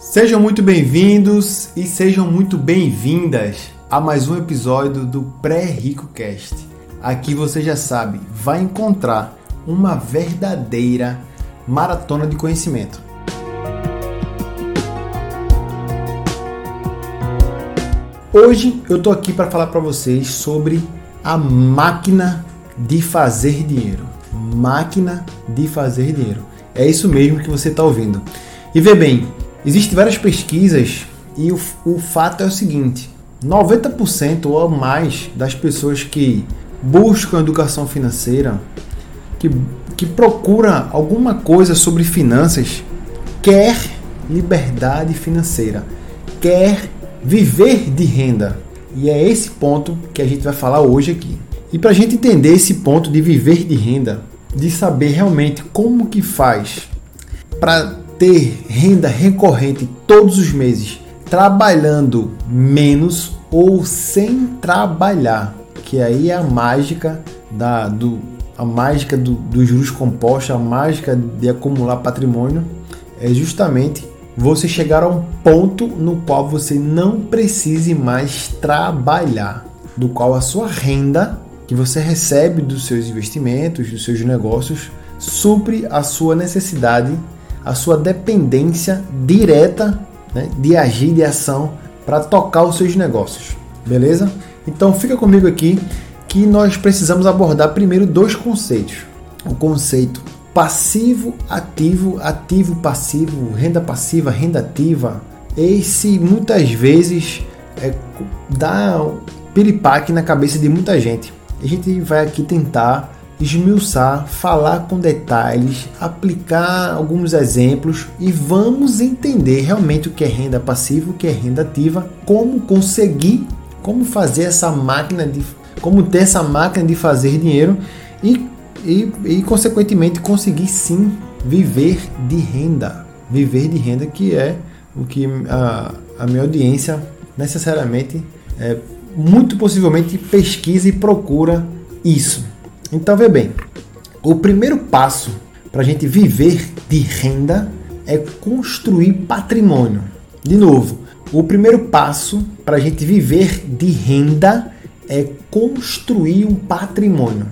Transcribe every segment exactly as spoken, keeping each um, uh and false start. Sejam muito bem-vindos e sejam muito bem-vindas a mais um episódio do PreRicoCast. Aqui você já sabe, vai encontrar uma verdadeira maratona de conhecimento. Hoje eu tô aqui para falar para vocês sobre a máquina de fazer dinheiro. Máquina de fazer dinheiro. É isso mesmo que você está ouvindo. E vê bem, existem várias pesquisas e o, o fato é o seguinte: noventa por cento ou mais das pessoas que buscam educação financeira, que, que procura alguma coisa sobre finanças, quer liberdade financeira, quer viver de renda. E é esse ponto que a gente vai falar hoje aqui. E para a gente entender esse ponto de viver de renda, de saber realmente como que faz para ter renda recorrente todos os meses, trabalhando menos ou sem trabalhar, que aí é a mágica da, do, a mágica do, dos juros compostos, a mágica de acumular patrimônio, é justamente você chegar a um ponto no qual você não precise mais trabalhar, do qual a sua renda que você recebe dos seus investimentos, dos seus negócios, supre a sua necessidade, a sua dependência direta, né, de agir, de ação, para tocar os seus negócios, beleza? Então fica comigo aqui que nós precisamos abordar primeiro dois conceitos. O conceito passivo, ativo, ativo, passivo, renda passiva, renda ativa. Esse muitas vezes é, dá piripaque na cabeça de muita gente. A gente vai aqui tentar esmiuçar, falar com detalhes, aplicar alguns exemplos e vamos entender realmente o que é renda passiva, o que é renda ativa, como conseguir, como fazer essa máquina de, como ter essa máquina de fazer dinheiro e, e, e consequentemente conseguir sim viver de renda, viver de renda, que é o que a, a minha audiência necessariamente é, muito possivelmente pesquisa e procura isso. Então, vê bem, o primeiro passo para a gente viver de renda é construir patrimônio. De novo, o primeiro passo para a gente viver de renda é construir um patrimônio.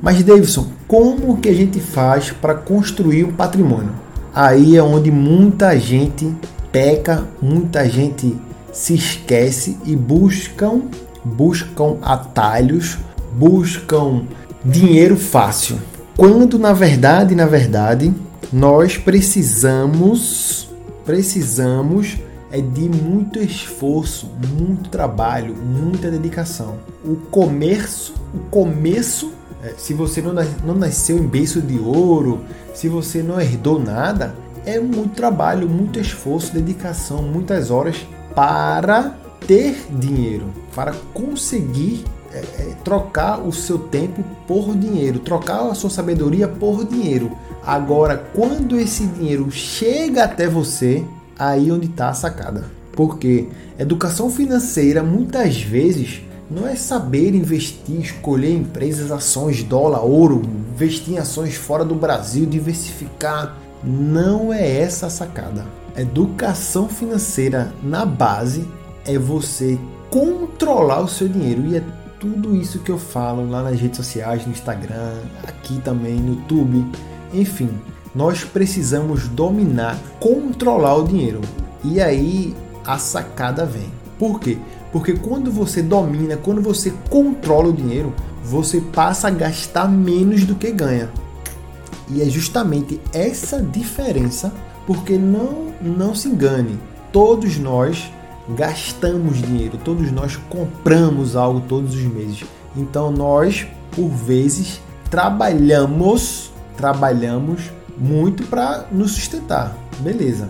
Mas, Davidson, como que a gente faz para construir um patrimônio? Aí é onde muita gente peca, muita gente se esquece e buscam, buscam atalhos, buscam dinheiro fácil, quando na verdade, na verdade, nós precisamos, precisamos é de muito esforço, muito trabalho, muita dedicação. O comércio, o começo, se você não, não nasceu em berço de ouro, se você não herdou nada, é muito trabalho, muito esforço, dedicação, muitas horas para ter dinheiro, para conseguir É trocar o seu tempo por dinheiro, trocar a sua sabedoria por dinheiro. Agora, quando esse dinheiro chega até você, aí onde está a sacada. Porque educação financeira, muitas vezes, não é saber investir, escolher empresas, ações, dólar, ouro, investir em ações fora do Brasil, diversificar. Não é essa a sacada. Educação financeira, na base, é você controlar o seu dinheiro. E é tudo isso que eu falo lá nas redes sociais, no Instagram, aqui também no YouTube, enfim, nós precisamos dominar, controlar o dinheiro. E aí a sacada vem. Por quê? Porque quando você domina, quando você controla o dinheiro, você passa a gastar menos do que ganha. E é justamente essa diferença, porque não, não se engane, todos nós gastamos dinheiro, todos nós compramos algo todos os meses. Então nós, por vezes, trabalhamos, trabalhamos muito para nos sustentar, beleza?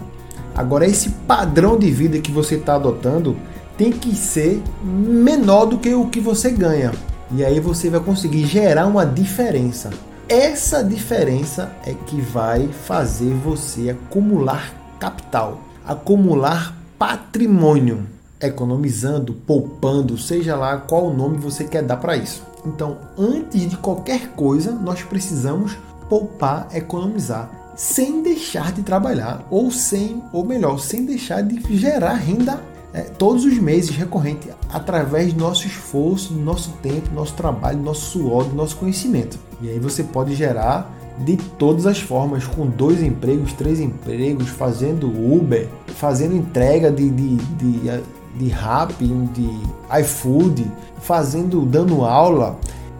Agora, esse padrão de vida que você está adotando tem que ser menor do que o que você ganha. E aí você vai conseguir gerar uma diferença. Essa diferença é que vai fazer você acumular capital, acumular patrimônio, economizando, poupando, seja lá qual nome você quer dar para isso. Então, antes de qualquer coisa, nós precisamos poupar, economizar. sem deixar de trabalhar, ou sem, ou melhor, sem deixar de gerar renda é, todos os meses recorrente, através do nosso esforço, do nosso tempo, do nosso trabalho, do nosso suor, do nosso conhecimento. E aí você pode gerar de todas as formas, com dois empregos, três empregos, fazendo Uber, fazendo entrega de, de, de, de Rappi, de iFood, fazendo, dando aula,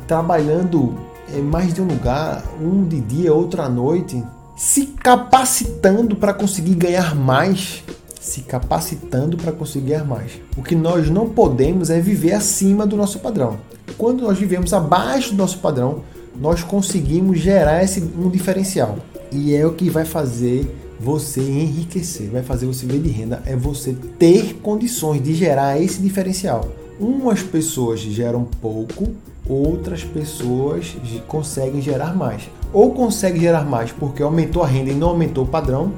trabalhando em mais de um lugar, um de dia, outro à noite, se capacitando para conseguir ganhar mais, se capacitando para conseguir ganhar mais. O que nós não podemos é viver acima do nosso padrão. Quando nós vivemos abaixo do nosso padrão, nós conseguimos gerar esse, um diferencial, e é o que vai fazer você enriquecer, vai fazer você ver de renda, é você ter condições de gerar esse diferencial. Umas pessoas geram pouco, outras pessoas conseguem gerar mais, ou consegue gerar mais porque aumentou a renda e não aumentou o padrão,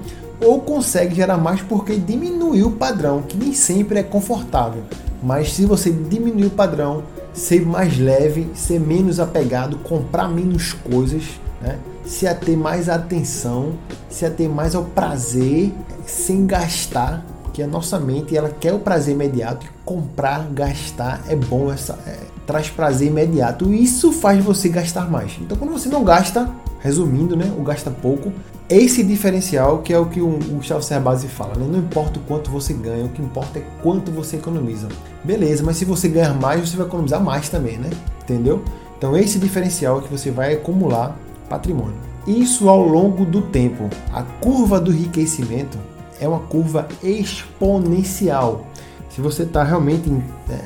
ou consegue gerar mais porque diminuiu o padrão, que nem sempre é confortável, mas se você diminuir o padrão, ser mais leve, ser menos apegado, comprar menos coisas, né? Se ater mais à atenção, se ater mais ao prazer, sem gastar, que a nossa mente ela quer o prazer imediato, comprar, gastar é bom, essa, é, traz prazer imediato, e isso faz você gastar mais. Então quando você não gasta, resumindo, né, ou gasta pouco, esse diferencial que é o que o, o Charles Serbasi fala, né? Não importa o quanto você ganha, o que importa é quanto você economiza. Beleza, mas se você ganhar mais, você vai economizar mais também, né? Entendeu? Então esse diferencial é que você vai acumular patrimônio. Isso ao longo do tempo. A curva do enriquecimento é uma curva exponencial. Se você está realmente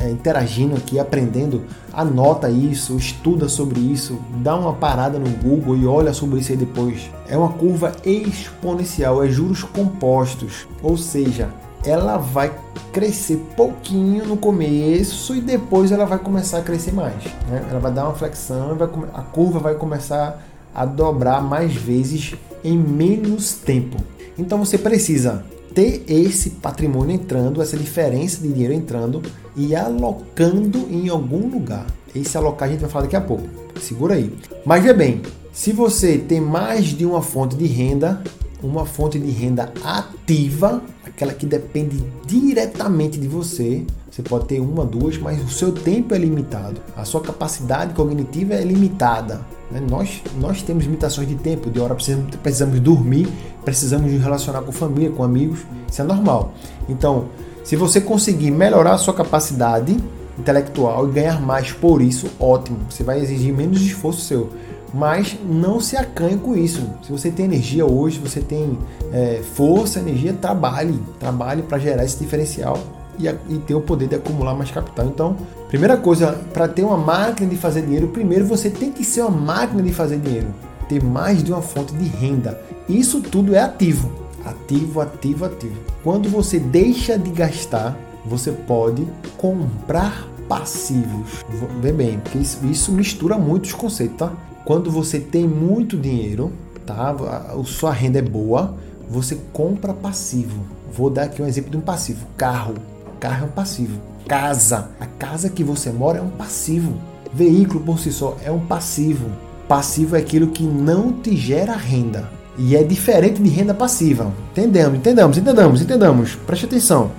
é, interagindo aqui, aprendendo, anota isso, estuda sobre isso, dá uma parada no Google e olha sobre isso aí depois. É uma curva exponencial, é juros compostos, ou seja, ela vai crescer pouquinho no começo e depois ela vai começar a crescer mais, né? Ela vai dar uma flexão, vai, a curva vai começar a dobrar mais vezes em menos tempo. Então você precisa ter esse patrimônio entrando, essa diferença de dinheiro entrando e alocando em algum lugar. Esse alocar a gente vai falar daqui a pouco, segura aí. Mas veja bem, se você tem mais de uma fonte de renda, uma fonte de renda ativa, aquela que depende diretamente de você, você pode ter uma, duas, mas o seu tempo é limitado, a sua capacidade cognitiva é limitada, né? nós, nós temos limitações de tempo, de hora precisamos, precisamos dormir, precisamos nos relacionar com família, com amigos, isso é normal. Então, se você conseguir melhorar a sua capacidade intelectual e ganhar mais por isso, ótimo, você vai exigir menos esforço seu. Mas não se acanhe com isso. Se você tem energia hoje, você tem é, força, energia, trabalhe. Trabalhe para gerar esse diferencial e, a, e ter o poder de acumular mais capital. Então, primeira coisa, para ter uma máquina de fazer dinheiro, primeiro você tem que ser uma máquina de fazer dinheiro. Ter mais de uma fonte de renda. Isso tudo é ativo. Ativo, ativo, ativo. Quando você deixa de gastar, você pode comprar passivos. Vê bem, porque isso, isso mistura muitos conceitos, tá? Quando você tem muito dinheiro, tá? A sua renda é boa, você compra passivo. Vou dar aqui um exemplo de um passivo. Carro. Carro é um passivo. Casa. A casa que você mora é um passivo. Veículo por si só é um passivo. Passivo é aquilo que não te gera renda. E é diferente de renda passiva. Entendemos, entendemos, entendemos, entendemos. Preste atenção.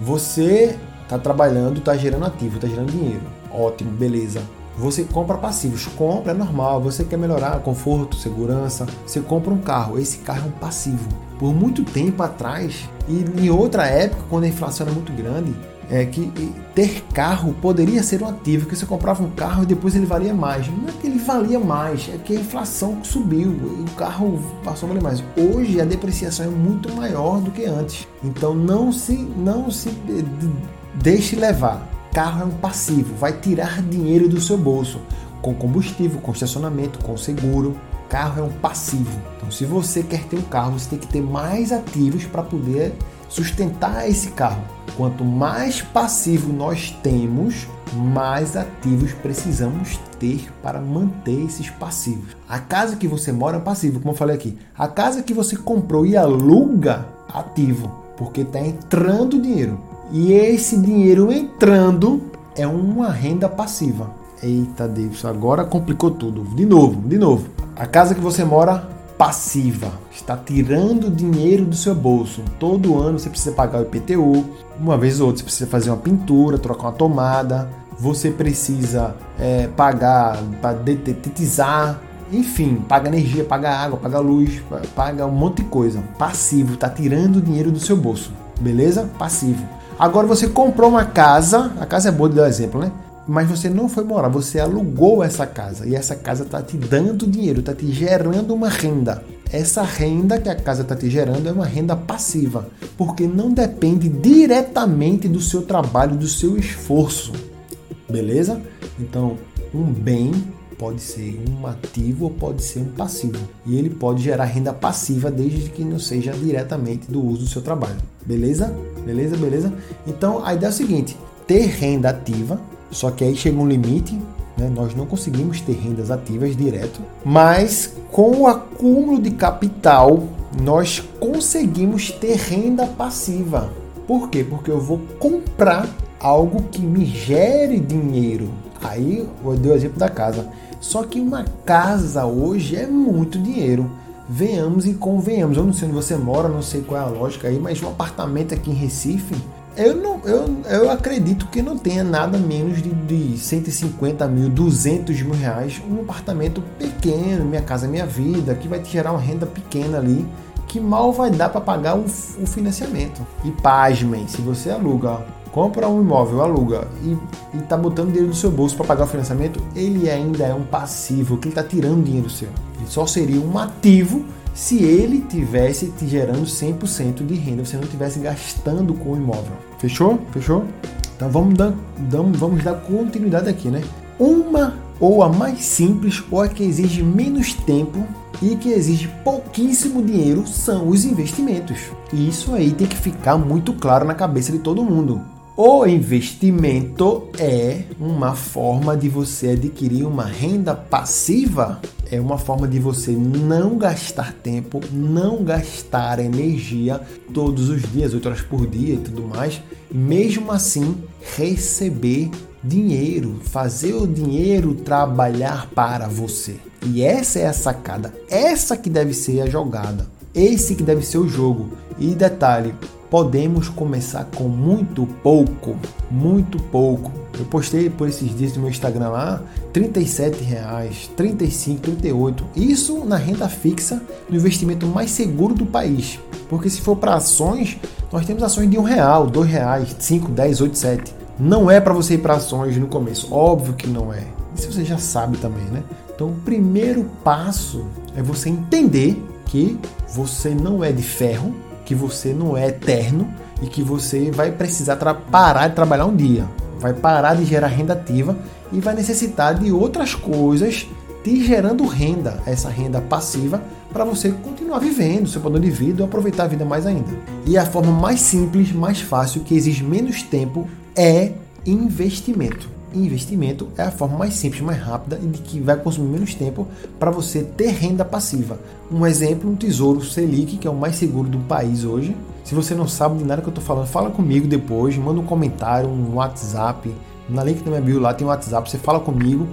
Você está trabalhando, está gerando ativo, está gerando dinheiro. Ótimo, beleza. Você compra passivos, compra é normal, você quer melhorar conforto, segurança, você compra um carro, esse carro é um passivo. Por muito tempo atrás, e em outra época, quando a inflação era muito grande, é que ter carro poderia ser um ativo, que você comprava um carro e depois ele valia mais. Não é que ele valia mais, é que a inflação subiu, o carro passou a valer mais. Hoje a depreciação é muito maior do que antes, então não se, não se deixe levar. Carro é um passivo, vai tirar dinheiro do seu bolso, com combustível, com estacionamento, com seguro. Carro é um passivo. Então, se você quer ter um carro, você tem que ter mais ativos para poder sustentar esse carro. Quanto mais passivo nós temos, mais ativos precisamos ter para manter esses passivos. A casa que você mora é um passivo, como eu falei aqui. A casa que você comprou e aluga, ativo, porque está entrando dinheiro. E esse dinheiro entrando é uma renda passiva. Eita Deus, agora complicou tudo. De novo, de novo. A casa que você mora, passiva, está tirando dinheiro do seu bolso. Todo ano você precisa pagar o I P T U, uma vez ou outra você precisa fazer uma pintura, trocar uma tomada, você precisa é, pagar para detetizar, enfim, paga energia, paga água, paga luz, paga um monte de coisa. Passivo, está tirando dinheiro do seu bolso, beleza? Passivo. Agora você comprou uma casa, a casa é boa de dar exemplo, né? Mas você não foi morar, você alugou essa casa e essa casa está te dando dinheiro, está te gerando uma renda. Essa renda que a casa está te gerando é uma renda passiva, porque não depende diretamente do seu trabalho, do seu esforço, beleza? Então, um bem pode ser um ativo ou pode ser um passivo e ele pode gerar renda passiva desde que não seja diretamente do uso do seu trabalho, beleza? Beleza, beleza? Então, a ideia é o seguinte, ter renda ativa. Só que aí chega um limite, né? Nós não conseguimos ter rendas ativas direto, mas com o acúmulo de capital, nós conseguimos ter renda passiva. Por quê? Porque eu vou comprar algo que me gere dinheiro. Aí eu dei o exemplo da casa. Só que uma casa hoje é muito dinheiro. Venhamos e convenhamos. Eu não sei onde você mora, não sei qual é a lógica aí, mas um apartamento aqui em Recife, Eu, não, eu, eu acredito que não tenha nada menos de, de cento e cinquenta mil, duzentos mil reais, um apartamento pequeno, minha casa, minha vida, que vai te gerar uma renda pequena ali, que mal vai dar para pagar o, o financiamento. E pasmem, se você aluga, compra um imóvel, aluga e, e tá botando dinheiro do seu bolso para pagar o financiamento, ele ainda é um passivo, que ele tá tirando dinheiro seu. Ele só seria um ativo se ele tivesse te gerando cem por cento de renda, você não estivesse gastando com o imóvel. Fechou? Fechou? Então vamos dar, vamos dar continuidade aqui, né? Uma ou a mais simples ou a que exige menos tempo e que exige pouquíssimo dinheiro são os investimentos. E isso aí tem que ficar muito claro na cabeça de todo mundo. O investimento é uma forma de você adquirir uma renda passiva, é uma forma de você não gastar tempo, não gastar energia todos os dias, oito horas por dia e tudo mais, e mesmo assim receber dinheiro, fazer o dinheiro trabalhar para você. E essa é a sacada, essa que deve ser a jogada, esse que deve ser o jogo. E detalhe, podemos começar com muito pouco, muito pouco. Eu postei por esses dias no meu Instagram lá, trinta e sete reais, trinta e cinco reais, trinta e oito reais. Isso na renda fixa, no investimento mais seguro do país. Porque se for para ações, nós temos ações de um real, dois reais, cinco reais, dez reais, oito reais, sete reais. Não é para você ir para ações no começo, óbvio que não é. Isso você já sabe também, né? Então o primeiro passo é você entender que você não é de ferro, que você não é eterno e que você vai precisar tra- parar de trabalhar um dia, vai parar de gerar renda ativa e vai necessitar de outras coisas te gerando renda, essa renda passiva, para você continuar vivendo seu padrão de vida e aproveitar a vida mais ainda. E a forma mais simples, mais fácil, que exige menos tempo é investimento. Investimento é a forma mais simples, mais rápida e de que vai consumir menos tempo para você ter renda passiva. Um exemplo, um tesouro Selic, que é o mais seguro do país hoje. Se você não sabe de nada que eu estou falando, fala comigo depois, manda um comentário, um WhatsApp, na link da minha bio lá tem um WhatsApp, você fala comigo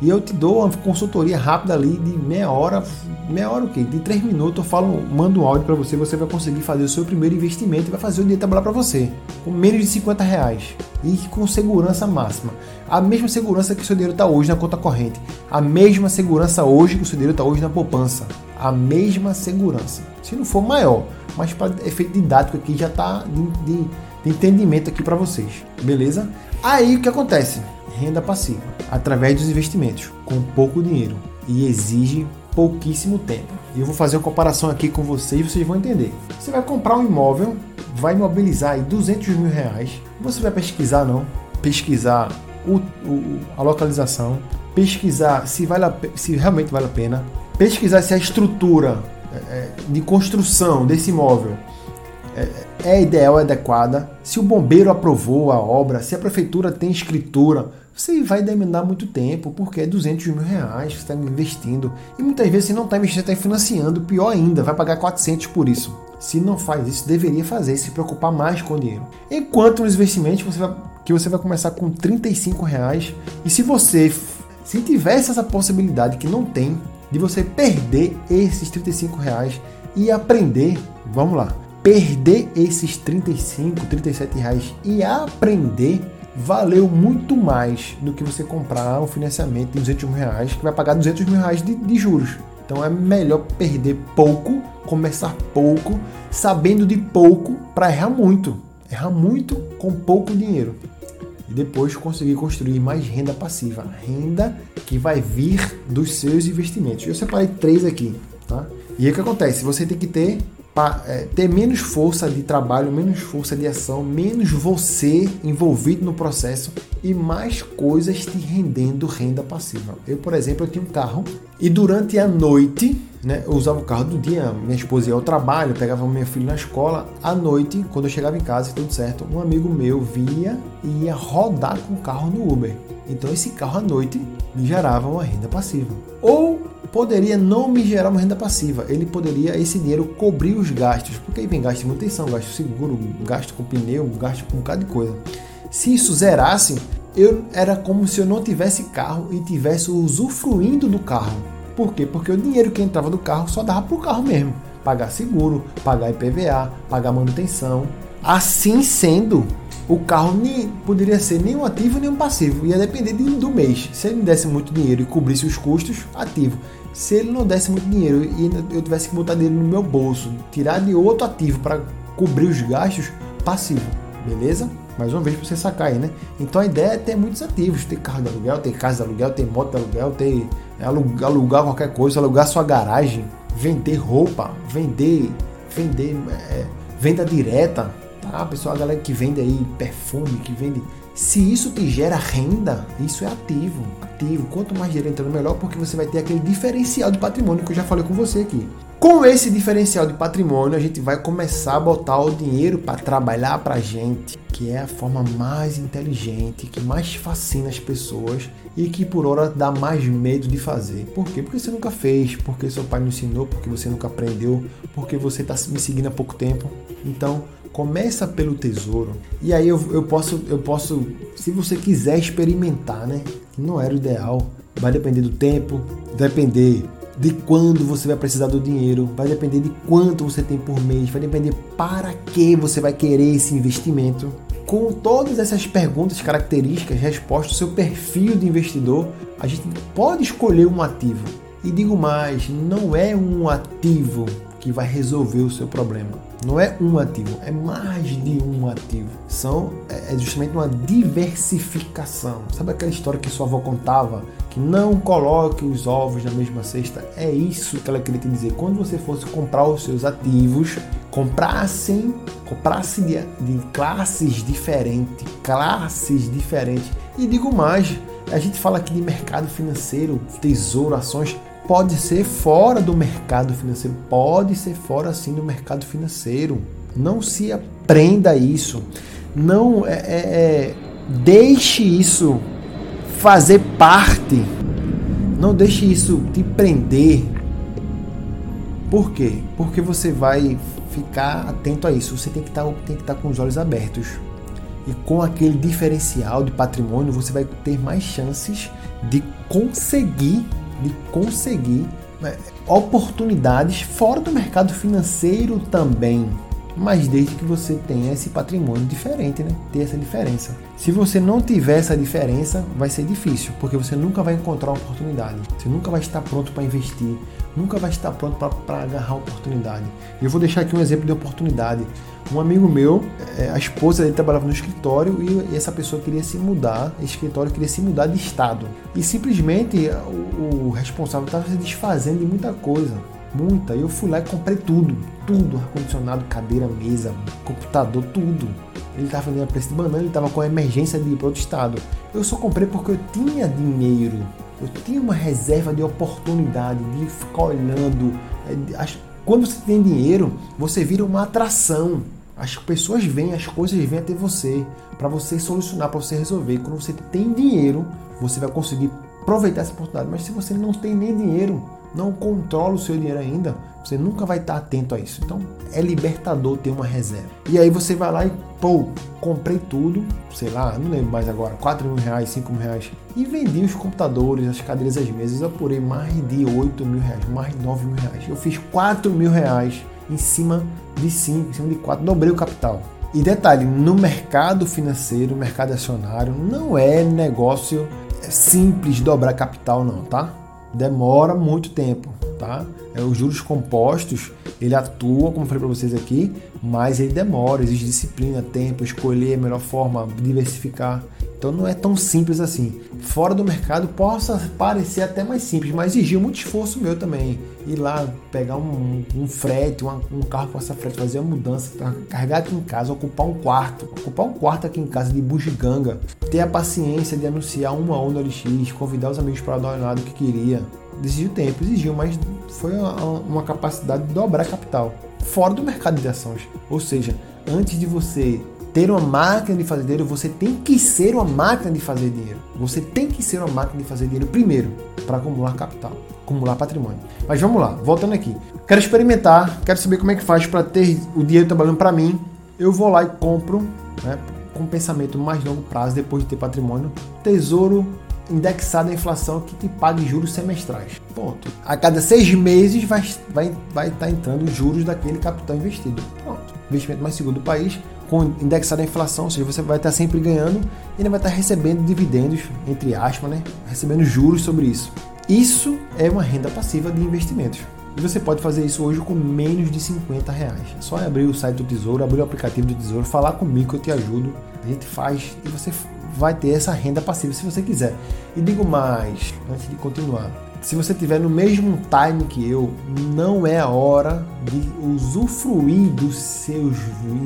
e eu te dou uma consultoria rápida ali de meia hora, meia hora o quê? De três minutos eu falo, mando um áudio para você, você vai conseguir fazer o seu primeiro investimento e vai fazer o dinheiro trabalhar para você, com menos de cinquenta reais e com segurança máxima. A mesma segurança que o seu dinheiro está hoje na conta corrente, a mesma segurança hoje que o seu dinheiro está hoje na poupança, a mesma segurança, se não for maior, mas para efeito didático aqui já está de, de, de entendimento aqui para vocês, beleza? Aí o que acontece? Renda passiva, através dos investimentos, com pouco dinheiro e exige pouquíssimo tempo. E eu vou fazer uma comparação aqui com vocês, vocês vão entender. Você vai comprar um imóvel, vai imobilizar aí duzentos mil reais, você vai pesquisar não, pesquisar o, o, a localização, pesquisar se, vale a, se realmente vale a pena, pesquisar se a estrutura é, de construção desse imóvel é, é ideal, é adequada, se o bombeiro aprovou a obra, se a prefeitura tem escritura. Você vai demandar muito tempo, porque é duzentos mil reais que você está investindo. E muitas vezes, se não está investindo, está financiando, pior ainda, vai pagar quatrocentos por isso. Se não faz isso, deveria fazer, se preocupar mais com o dinheiro. Enquanto nos investimentos, você vai, que você vai começar com trinta e cinco reais. E se você, se tivesse essa possibilidade que não tem, de você perder esses trinta e cinco reais e aprender, vamos lá, perder esses trinta e cinco, trinta e sete reais e aprender valeu muito mais do que você comprar um financiamento de duzentos mil reais que vai pagar duzentos mil reais de, de juros. Então é melhor perder pouco, começar pouco, sabendo de pouco para errar muito. Errar muito com pouco dinheiro. E depois conseguir construir mais renda passiva. Renda que vai vir dos seus investimentos. Eu separei três aqui, tá? E aí o que acontece? Você tem que ter, é, ter menos força de trabalho, menos força de ação, menos você envolvido no processo e mais coisas te rendendo renda passiva. Eu, por exemplo, eu tinha um carro e durante a noite, né, eu usava o carro do dia, minha esposa ia ao trabalho, pegava meu filho na escola. À noite, quando eu chegava em casa, tudo certo, um amigo meu via e ia rodar com o carro no Uber. Então esse carro à noite me gerava uma renda passiva. Ou poderia não me gerar uma renda passiva, ele poderia, esse dinheiro, cobrir os gastos, porque aí vem gasto de manutenção, gasto seguro, gasto com pneu, gasto com um bocado de coisa. Se isso zerasse, eu, era como se eu não tivesse carro e tivesse usufruindo do carro. Por quê? Porque o dinheiro que entrava do carro só dava para o carro mesmo. Pagar seguro, pagar I P V A, pagar manutenção. Assim sendo, o carro nem poderia ser nem um ativo nem um passivo. Ia depender de, do mês. Se ele me desse muito dinheiro e cobrisse os custos, ativo. Se ele não desse muito dinheiro e eu tivesse que botar dinheiro no meu bolso, tirar de outro ativo para cobrir os gastos, passivo. Beleza? Mais uma vez para você sacar aí, né? Então a ideia é ter muitos ativos, ter carro de aluguel, ter casa de aluguel, ter moto de aluguel, ter alugar, alugar qualquer coisa, alugar sua garagem, vender roupa, vender, vender, é, venda direta, tá? Pessoal, a galera que vende aí perfume, que vende. Se isso te gera renda, isso é ativo, ativo. Quanto mais dinheiro entrando, melhor, porque você vai ter aquele diferencial de patrimônio que eu já falei com você aqui. Com esse diferencial de patrimônio, a gente vai começar a botar o dinheiro para trabalhar para a gente, que é a forma mais inteligente, que mais fascina as pessoas e que por hora dá mais medo de fazer. Por quê? Porque você nunca fez, porque seu pai não ensinou, porque você nunca aprendeu, porque você está me seguindo há pouco tempo. Então, começa pelo tesouro. E aí eu, eu, posso, eu posso, se você quiser experimentar, né? Não era o ideal, vai depender do tempo, vai depender de quando você vai precisar do dinheiro, vai depender de quanto você tem por mês, vai depender para que você vai querer esse investimento. Com todas essas perguntas, características, respostas, seu perfil de investidor, a gente pode escolher um ativo. E digo mais, não é um ativo que vai resolver o seu problema. Não é um ativo, é mais de um ativo. São, é justamente uma diversificação. Sabe aquela história que sua avó contava? Que não coloque os ovos na mesma cesta? É isso que ela queria te dizer. Quando você fosse comprar os seus ativos, comprassem, comprasse de, de classes diferentes. Classes diferentes. E digo mais, a gente fala aqui de mercado financeiro, tesouro, ações. Pode ser fora do mercado financeiro, pode ser fora sim do mercado financeiro. Não se aprenda isso, não é, é, é, deixe isso fazer parte, não deixe isso te prender. Por quê? Porque você vai ficar atento a isso, você tem que estar, tem que estar com os olhos abertos. E com aquele diferencial de patrimônio, você vai ter mais chances de conseguir de conseguir oportunidades fora do mercado financeiro também, mas desde que você tenha esse patrimônio diferente, né? Ter essa diferença. Se você não tiver essa diferença, vai ser difícil, porque você nunca vai encontrar uma oportunidade, você nunca vai estar pronto para investir, nunca vai estar pronto para agarrar a oportunidade. Eu vou deixar aqui um exemplo de oportunidade. Um amigo meu, a esposa dele trabalhava no escritório e essa pessoa queria se mudar, o escritório queria se mudar de estado. E simplesmente o responsável estava se desfazendo de muita coisa. Muita. Eu fui lá e comprei tudo. Tudo. Ar-condicionado, cadeira, mesa, computador, tudo. Ele estava vendendo a preço de banana, ele estava com a emergência de ir para outro estado. Eu só comprei porque eu tinha dinheiro. Eu tinha uma reserva de oportunidade, de ficar olhando. Quando você tem dinheiro, você vira uma atração. As pessoas vêm, as coisas vêm até você, para você solucionar, para você resolver. Quando você tem dinheiro, você vai conseguir aproveitar essa oportunidade. Mas se você não tem nem dinheiro, não controla o seu dinheiro ainda, Você nunca vai estar atento a isso. Então, é libertador ter uma reserva. E aí você vai lá e, pô, comprei tudo, sei lá, não lembro mais agora, quatro mil reais, cinco mil reais, e vendi os computadores, as cadeiras, as mesas, apurei mais de oito mil reais, mais de nove mil reais. Eu fiz quatro mil reais em cima de cinco, em cima de quatro, dobrei o capital. E detalhe, no mercado financeiro, mercado acionário, não é negócio simples dobrar capital não, tá? Demora muito tempo, tá? Os juros compostos, ele atua, como eu falei para vocês aqui, mas ele demora, exige disciplina, tempo, escolher a melhor forma, diversificar. Então não é tão simples assim. Fora do mercado possa parecer até mais simples, mas exigiu muito esforço meu também. Ir lá, pegar um, um, um frete, uma, um carro com essa frete, fazer uma mudança, carregar aqui em casa, ocupar um quarto. Ocupar um quarto aqui em casa de bugiganga. Ter a paciência de anunciar uma onda de X, convidar os amigos para dar um lado que queria. Exigiu tempo, exigiu, mas foi uma, uma capacidade de dobrar capital. Fora do mercado de ações. Ou seja, antes de você ter uma máquina de fazer dinheiro, você tem que ser uma máquina de fazer dinheiro. Você tem que ser uma máquina de fazer dinheiro primeiro, para acumular capital, acumular patrimônio. Mas vamos lá, voltando aqui. Quero experimentar, quero saber como é que faz para ter o dinheiro trabalhando para mim. Eu vou lá e compro, né, com um pensamento mais longo prazo, depois de ter patrimônio, tesouro indexado à inflação que te pague juros semestrais. Ponto. A cada seis meses vai estar vai, vai tá entrando os juros daquele capital investido. Pronto. Investimento mais seguro do país, com indexado à inflação, ou seja, você vai estar sempre ganhando e ainda vai estar recebendo dividendos, entre aspas, né? Recebendo juros sobre isso. Isso é uma renda passiva de investimentos. E você pode fazer isso hoje com menos de cinquenta reais. É só abrir o site do Tesouro, abrir o aplicativo do Tesouro, falar comigo que eu te ajudo. A gente faz e você vai ter essa renda passiva se você quiser. E digo mais, antes de continuar, se você tiver no mesmo time que eu, não é a hora de usufruir dos seus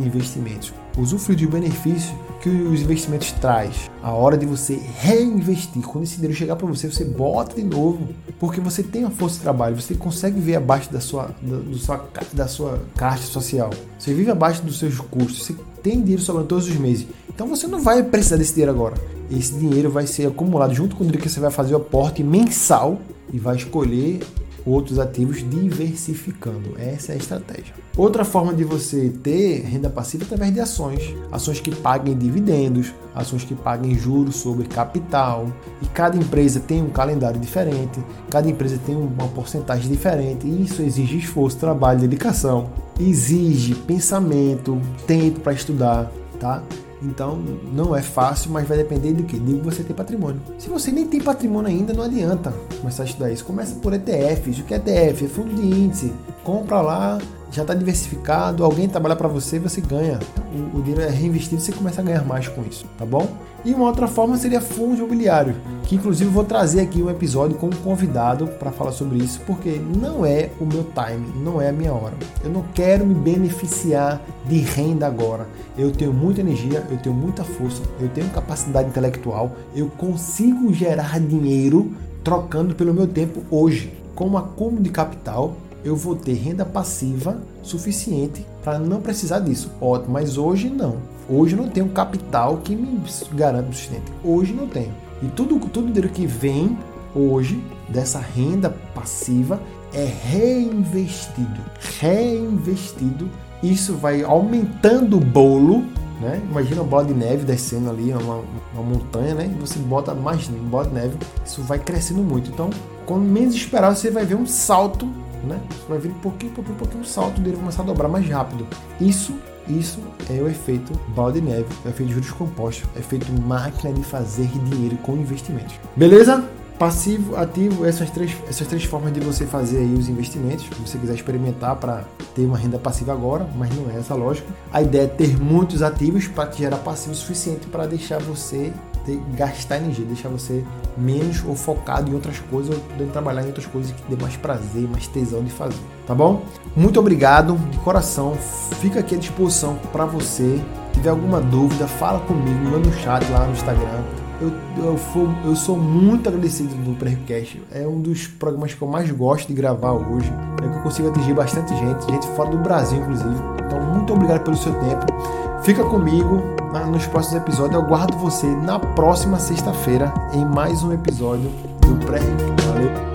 investimentos. Usufruir dos benefícios que os investimentos traz. A hora de você reinvestir. Quando esse dinheiro chegar para você, você bota de novo. Porque você tem a força de trabalho, você consegue ver abaixo da sua, da, do sua, da sua caixa social. Você vive abaixo dos seus custos, você tem dinheiro sobrando todos os meses. Então você não vai precisar desse dinheiro agora. Esse dinheiro vai ser acumulado junto com o dinheiro que você vai fazer o aporte mensal e vai escolher outros ativos diversificando. Essa é a estratégia. Outra forma de você ter renda passiva é através de ações. Ações que paguem dividendos, ações que paguem juros sobre capital. E cada empresa tem um calendário diferente, cada empresa tem uma porcentagem diferente. E isso exige esforço, trabalho, dedicação. Exige pensamento, tempo para estudar, tá? Então, não é fácil, mas vai depender do que? De você ter patrimônio. Se você nem tem patrimônio ainda, não adianta começar a estudar isso. Começa por E T Fs. O que é E T F? É fundo de índice. Compra lá, já está diversificado, alguém trabalha para você, você ganha. O, o dinheiro é reinvestido, você começa a ganhar mais com isso, tá bom? E uma outra forma seria fundo imobiliário, que inclusive vou trazer aqui um episódio com um convidado para falar sobre isso, porque não é o meu time, não é a minha hora. Eu não quero me beneficiar de renda agora. Eu tenho muita energia, eu tenho muita força, eu tenho capacidade intelectual, eu consigo gerar dinheiro trocando pelo meu tempo hoje. Com um acúmulo de capital, eu vou ter renda passiva suficiente para não precisar disso. Ótimo, mas hoje não. Hoje eu não tenho capital que me garanta o sustento. Hoje não tenho. E tudo, tudo dinheiro que vem hoje dessa renda passiva é reinvestido. Reinvestido. Isso vai aumentando o bolo, né? Imagina uma bola de neve descendo ali, uma, uma montanha, né? E você bota mais bola de neve, isso vai crescendo muito. Então, quando menos esperar, você vai ver um salto, né? Você vai vir um pouquinho, pouquinho, pouquinho, um salto dele vai começar a dobrar mais rápido. Isso, isso é o efeito bola de neve, é o efeito de juros compostos, é o efeito máquina de fazer dinheiro com investimentos. Beleza? Passivo, ativo, essas três, essas três formas de você fazer aí os investimentos, se você quiser experimentar para ter uma renda passiva agora, mas não é essa a lógica. A ideia é ter muitos ativos para te gerar passivo suficiente para deixar você ter, gastar energia, deixar você menos ou focado em outras coisas, ou podendo trabalhar em outras coisas que dê mais prazer, mais tesão de fazer, tá bom? Muito obrigado, de coração, fica aqui à disposição para você. Se tiver alguma dúvida, fala comigo, manda um chat lá no Instagram. Eu, eu, for, eu sou muito agradecido do PreRicoCast, é um dos programas que eu mais gosto de gravar hoje, é que eu consigo atingir bastante gente, gente fora do Brasil inclusive, então muito obrigado pelo seu tempo, fica comigo nos próximos episódios, eu aguardo você na próxima sexta-feira em mais um episódio do PreRicoCast, valeu!